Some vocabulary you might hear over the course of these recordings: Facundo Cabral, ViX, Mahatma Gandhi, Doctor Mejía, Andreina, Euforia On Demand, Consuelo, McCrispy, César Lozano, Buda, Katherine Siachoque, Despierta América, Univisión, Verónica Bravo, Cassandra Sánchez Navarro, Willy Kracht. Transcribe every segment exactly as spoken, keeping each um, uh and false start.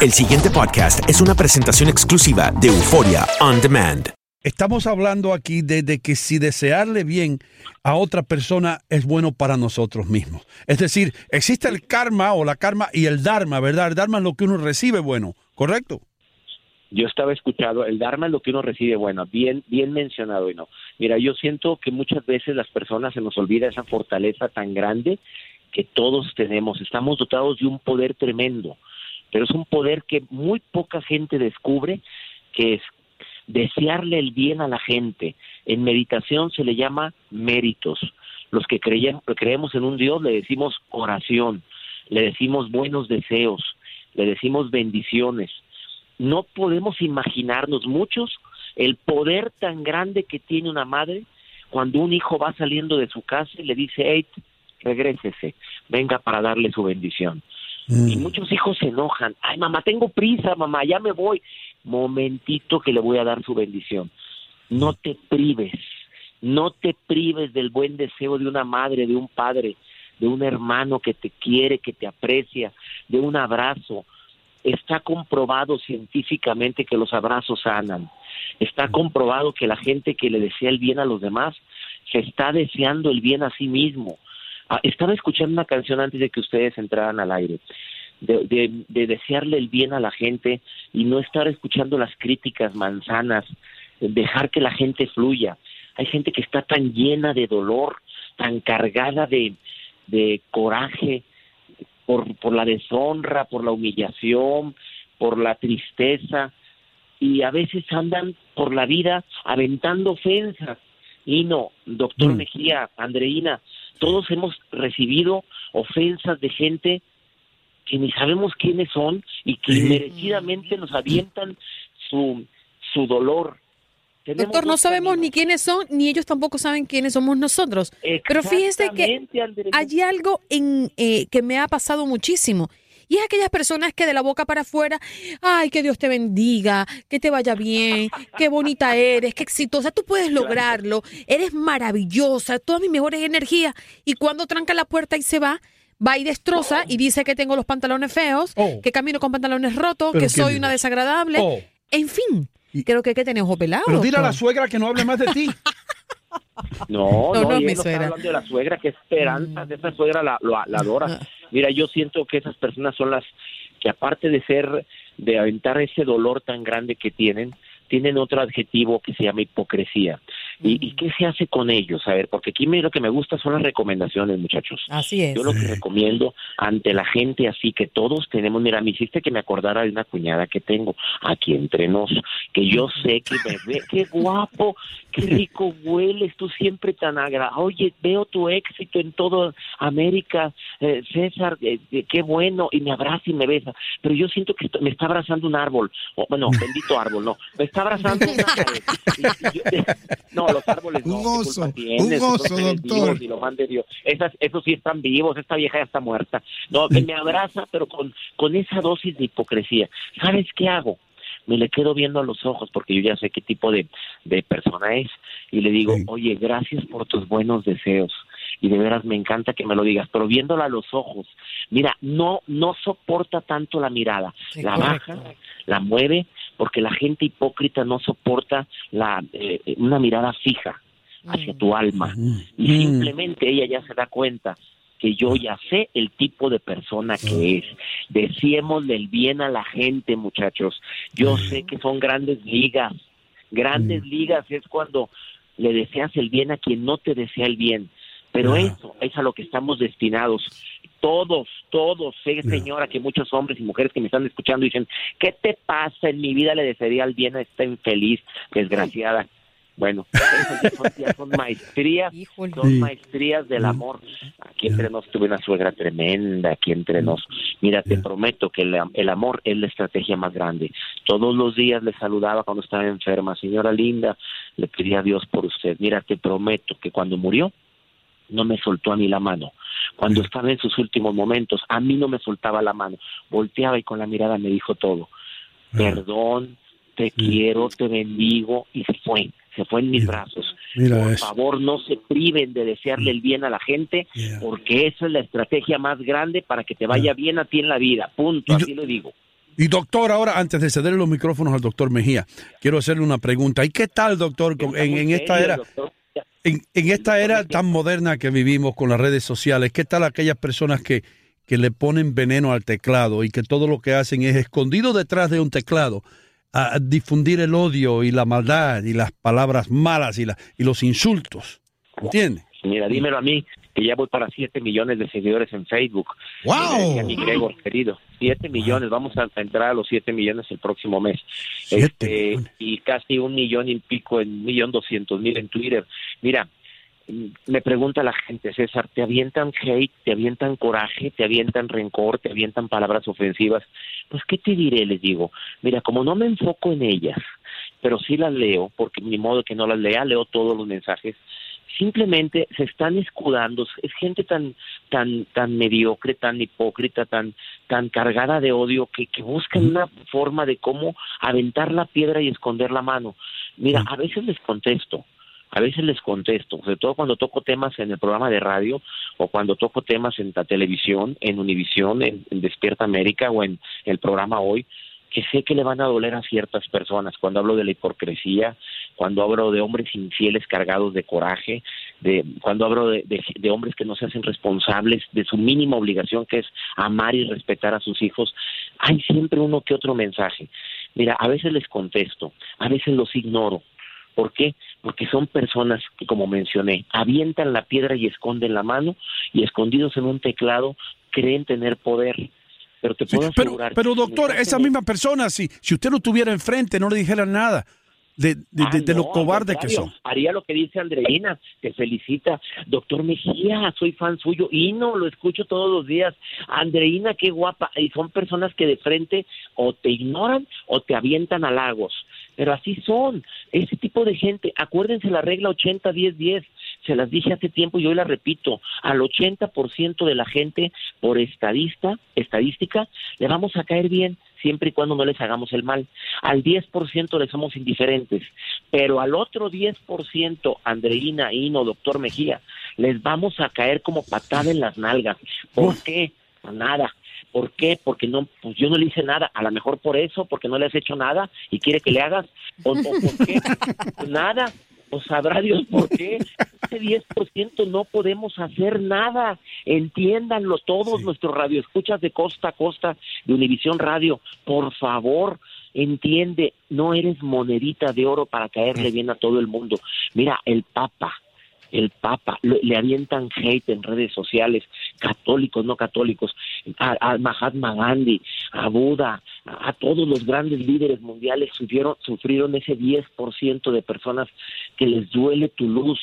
El siguiente podcast es una presentación exclusiva de Euforia On Demand. Estamos hablando aquí de, de que si desearle bien a otra persona es bueno para nosotros mismos. Es decir, existe el karma o la karma y el dharma, ¿verdad? El dharma es lo que uno recibe bueno, ¿correcto? Yo estaba escuchando, el dharma es lo que uno recibe bueno, bien, bien mencionado y no. Mira, yo siento que muchas veces las personas se nos olvida esa fortaleza tan grande que todos tenemos. Estamos dotados de un poder tremendo, pero es un poder que muy poca gente descubre, que es desearle el bien a la gente. En meditación se le llama méritos. Los que creyem- creemos en un Dios le decimos oración, le decimos buenos deseos, le decimos bendiciones. No podemos imaginarnos muchos el poder tan grande que tiene una madre cuando un hijo va saliendo de su casa y le dice, hey, regrésese, venga para darle su bendición. Mm. Y muchos hijos se enojan. Ay, mamá, tengo prisa, mamá, ya me voy. Momentito que le voy a dar su bendición. No te prives, no te prives del buen deseo de una madre, de un padre, de un hermano que te quiere, que te aprecia, de un abrazo. Está comprobado científicamente que los abrazos sanan. Está comprobado que la gente que le desea el bien a los demás se está deseando el bien a sí mismo. Ah, estaba escuchando una canción antes de que ustedes entraran al aire, de, de, de desearle el bien a la gente y no estar escuchando las críticas manzanas, dejar que la gente fluya. Hay gente que está tan llena de dolor, tan cargada de, de coraje por, por la deshonra, por la humillación, por la tristeza, y a veces andan por la vida aventando ofensas. Y no, doctor mm. Mejía, Andreina, todos hemos recibido ofensas de gente que ni sabemos quiénes son y que merecidamente nos avientan su, su dolor. Tenemos Doctor, no sabemos caminos. Ni quiénes son, ni ellos tampoco saben quiénes somos nosotros. Pero fíjese que hay algo en eh, que me ha pasado muchísimo. Y es aquellas personas que de la boca para afuera, ay, que Dios te bendiga, que te vaya bien, qué bonita eres, qué exitosa, tú puedes lograrlo, eres maravillosa, todas mis mejores energías. Y cuando tranca la puerta y se va, va y destroza oh. y dice que tengo los pantalones feos, oh. que camino con pantalones rotos, que soy dice? una desagradable. Oh. En fin, y, creo que hay que tener ojo pelado. Pero dile a la suegra que no hable más de ti. No, no, no, no, mi no está hablando de la suegra, qué esperanza, de esa suegra la, la, la adora. Mira, yo siento que esas personas son las que aparte de ser, de aventar ese dolor tan grande que tienen, tienen otro adjetivo que se llama hipocresía. ¿Y, y qué se hace con ellos? A ver, porque aquí me, lo que me gusta son las recomendaciones, muchachos. Así es. Yo lo que recomiendo ante la gente así que todos tenemos, mira, me hiciste que me acordara de una cuñada que tengo aquí entre nos, que yo sé que me ve, qué guapo, qué rico hueles, tú siempre tan agradable. Oye, veo tu éxito en toda América, eh, César, eh, eh, qué bueno, y me abraza y me besa. Pero yo siento que me está abrazando un árbol, oh, bueno, bendito árbol, no, me está abrazando una cabeza. No, los árboles no. Un oso, un oso, doctor. Y los van de Dios. Esas, esos sí están vivos, esta vieja ya está muerta. No, que me abraza, pero con, con esa dosis de hipocresía. ¿Sabes qué hago? Me le quedo viendo a los ojos, porque yo ya sé qué tipo de, de persona es, y le digo, sí. Oye, gracias por tus buenos deseos, y de veras me encanta que me lo digas, pero viéndola a los ojos, mira, no, no soporta tanto la mirada, sí, la correcto. Baja, la mueve, porque la gente hipócrita no soporta la eh, una mirada fija hacia mm. tu alma, mm. y simplemente ella ya se da cuenta que yo ya sé el tipo de persona que es. Decímosle el bien a la gente, muchachos. Yo sé que son grandes ligas. Grandes ligas es cuando le deseas el bien a quien no te desea el bien. Pero eso es a lo que estamos destinados. Todos, todos, sé, señora, que muchos hombres y mujeres que me están escuchando dicen, ¿qué te pasa? En mi vida le desearía el bien a esta infeliz, desgraciada. Bueno, son, son maestrías, Híjole. son maestrías del amor. Aquí entre nos tuve una suegra tremenda, aquí entre nos. Mira, te prometo que el, el amor es la estrategia más grande. Todos los días le saludaba cuando estaba enferma. Señora linda, le pedí a Dios por usted. Mira, te prometo que cuando murió, no me soltó a mí la mano. Cuando estaba en sus últimos momentos, a mí no me soltaba la mano. Volteaba y con la mirada me dijo todo. Perdón, te quiero, te bendigo, y se fue. Se fue en mis mira, brazos. Mira Por eso. favor, no se priven de desearle el bien a la gente, yeah. porque esa es la estrategia más grande para que te vaya yeah. bien a ti en la vida. Punto, y así yo, lo digo. Y doctor, ahora, antes de cederle los micrófonos al doctor Mejía, quiero hacerle una pregunta. ¿Y qué tal, doctor, con, en, en esta serio, era... Doctor? En, en esta era tan moderna que vivimos con las redes sociales, ¿qué tal aquellas personas que, que le ponen veneno al teclado y que todo lo que hacen es escondido detrás de un teclado? A difundir el odio y la maldad y las palabras malas y, la, y los insultos, ¿entiendes? Mira, dímelo a mí, que ya voy para siete millones de seguidores en Facebook. ¡Wow! A mi Gregor, querido. siete millones, wow. Vamos a entrar a los siete millones el próximo mes. Este, y casi un millón y pico, un millón doscientos mil en Twitter. Mira, me pregunta la gente, César, ¿te avientan hate, te avientan coraje, te avientan rencor, te avientan palabras ofensivas? Pues, ¿qué te diré? Les digo, mira, como no me enfoco en ellas, pero sí las leo, porque ni modo que no las lea, leo todos los mensajes, simplemente se están escudando, es gente tan tan tan mediocre, tan hipócrita, tan tan cargada de odio, que, que buscan una forma de cómo aventar la piedra y esconder la mano. Mira, a veces les contesto, A veces les contesto, sobre todo cuando toco temas en el programa de radio o cuando toco temas en la televisión, en Univisión, en, en Despierta América o en el programa Hoy, que sé que le van a doler a ciertas personas. Cuando hablo de la hipocresía, cuando hablo de hombres infieles cargados de coraje, de cuando hablo de, de, de hombres que no se hacen responsables de su mínima obligación, que es amar y respetar a sus hijos, hay siempre uno que otro mensaje. Mira, a veces les contesto, a veces los ignoro. ¿Por qué? Porque son personas que, como mencioné, avientan la piedra y esconden la mano, y escondidos en un teclado creen tener poder. Pero te puedo sí, asegurar... Pero, pero doctor, si esa misma persona, si, si usted lo tuviera enfrente, no le dijera nada de, de, ah, de, de no, lo cobarde que son. Haría lo que dice Andreina, te felicita. Doctor Mejía, soy fan suyo, y no, lo escucho todos los días. Andreina, qué guapa. Y son personas que de frente o te ignoran o te avientan halagos. Pero así son, ese tipo de gente. Acuérdense la regla ochenta diez diez, se las dije hace tiempo y hoy la repito, al ochenta por ciento de la gente, por estadista, estadística, le vamos a caer bien, siempre y cuando no les hagamos el mal. Al diez por ciento les somos indiferentes, pero al otro diez por ciento, Andreina, Ino, doctor Mejía, les vamos a caer como patada en las nalgas. ¿Por qué? Nada. ¿Por qué? Porque no, pues yo no le hice nada. A lo mejor por eso, porque no le has hecho nada y quiere que le hagas. ¿O, o por qué? Nada. O sabrá Dios por qué. Este diez por ciento no podemos hacer nada. Entiéndanlo todos sí. nuestros radioescuchas de costa a costa de Univisión Radio. Por favor, entiende, no eres monedita de oro para caerle bien a todo el mundo. Mira, el Papa, el Papa, le, le avientan hate en redes sociales, católicos, no católicos, a, a Mahatma Gandhi, a Buda, a, a todos los grandes líderes mundiales sufrieron, sufrieron ese diez por ciento de personas que les duele tu luz,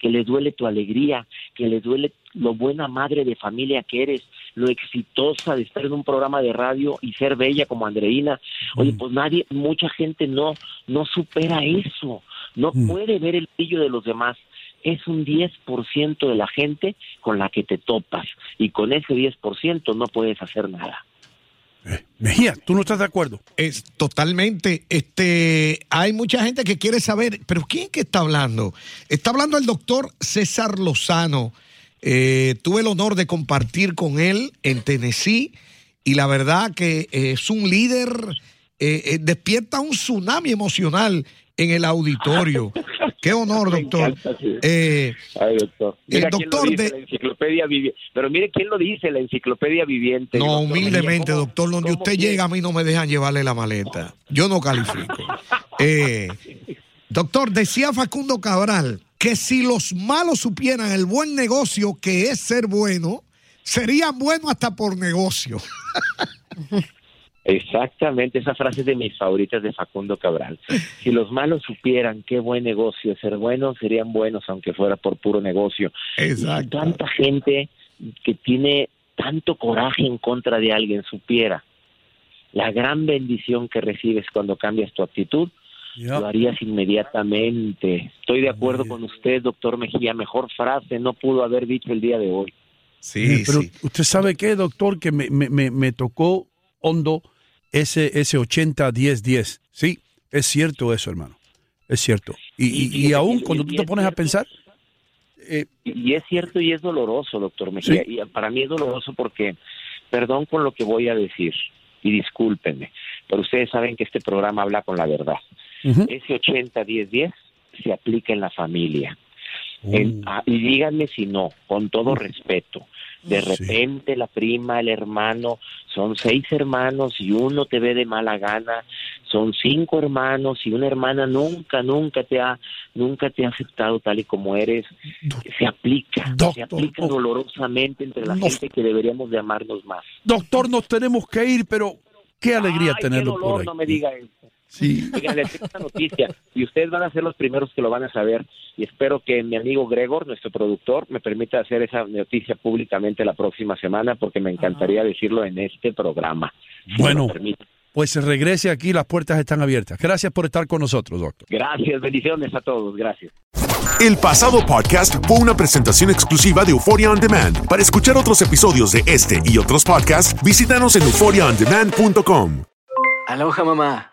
que les duele tu alegría, que les duele lo buena madre de familia que eres, lo exitosa de estar en un programa de radio y ser bella como Andreina. Oye, mm. pues nadie, mucha gente no, no supera eso, no mm. puede ver el brillo de los demás. Es un diez por ciento de la gente con la que te topas, y con ese diez por ciento no puedes hacer nada. Eh, Mejía, ¿tú no estás de acuerdo? Es totalmente. Este, hay mucha gente que quiere saber, pero ¿quién que está hablando? Está hablando el doctor César Lozano. Eh, tuve el honor de compartir con él en Tennessee, y la verdad que es un líder, eh, eh, despierta un tsunami emocional en el auditorio. Qué honor, doctor. Encanta, sí. eh, Ay, doctor. Mira, el doctor dice, de la enciclopedia vivi... Pero mire quién lo dice, la enciclopedia viviente. No, humildemente, ¿Cómo, doctor, donde usted quiere? Llega, a mí no me dejan llevarle la maleta. Yo no califico. eh, doctor, decía Facundo Cabral que si los malos supieran el buen negocio que es ser bueno, serían buenos hasta por negocio. Exactamente, esa frase es de mis favoritas de Facundo Cabral. Si los malos supieran qué buen negocio es ser buenos, serían buenos aunque fuera por puro negocio. Exacto. Si tanta gente que tiene tanto coraje en contra de alguien supiera la gran bendición que recibes cuando cambias tu actitud, yep. lo harías inmediatamente. Estoy de acuerdo Bien. con usted, doctor Mejía. Mejor frase no pudo haber dicho el día de hoy. Sí, sí. Pero usted sabe qué, doctor, que me, me, me, me tocó hondo ese ese ochenta diez diez. Sí, es cierto eso, hermano. Es cierto. Y, y, y, y aún y, cuando y tú te pones cierto, a pensar... Eh, y es cierto y es doloroso, doctor Mejía. ¿Sí? Y para mí es doloroso porque, perdón con lo que voy a decir, y discúlpenme, pero ustedes saben que este programa habla con la verdad. Uh-huh. Ese ochenta diez diez se aplica en la familia. Uh. En, a, y díganme si no, con todo uh. respeto. De repente sí. la prima, el hermano, son seis hermanos y uno te ve de mala gana, son cinco hermanos y una hermana nunca, nunca te ha, nunca te ha aceptado tal y como eres. Do- se aplica, doctor, se aplica oh. dolorosamente entre la no. gente que deberíamos de amarnos más. Doctor, nos tenemos que ir, pero qué alegría Ay, tenerlo qué dolor, por ahí. No me diga eso. Sí. Oigan, les tengo esta noticia y ustedes van a ser los primeros que lo van a saber, y espero que mi amigo Gregor, nuestro productor, me permita hacer esa noticia públicamente la próxima semana, porque me encantaría ah. decirlo en este programa. Bueno, si pues regrese aquí, las puertas están abiertas. Gracias por estar con nosotros, doctor. Gracias, bendiciones a todos, gracias. El pasado podcast fue una presentación exclusiva de Euforia On Demand. Para escuchar otros episodios de este y otros podcasts, visítanos en euforia on demand punto com. Aloha, mamá.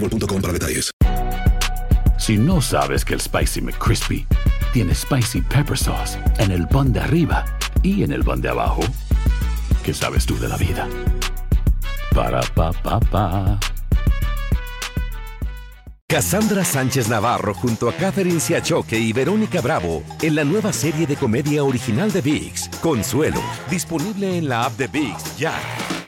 punto com para detalles. Si no sabes que el Spicy McCrispy tiene Spicy Pepper Sauce en el pan de arriba y en el pan de abajo, ¿qué sabes tú de la vida? Para, pa, pa, pa. Cassandra Sánchez Navarro junto a Katherine Siachoque y Verónica Bravo en la nueva serie de comedia original de ViX, Consuelo, disponible en la app de ViX ya.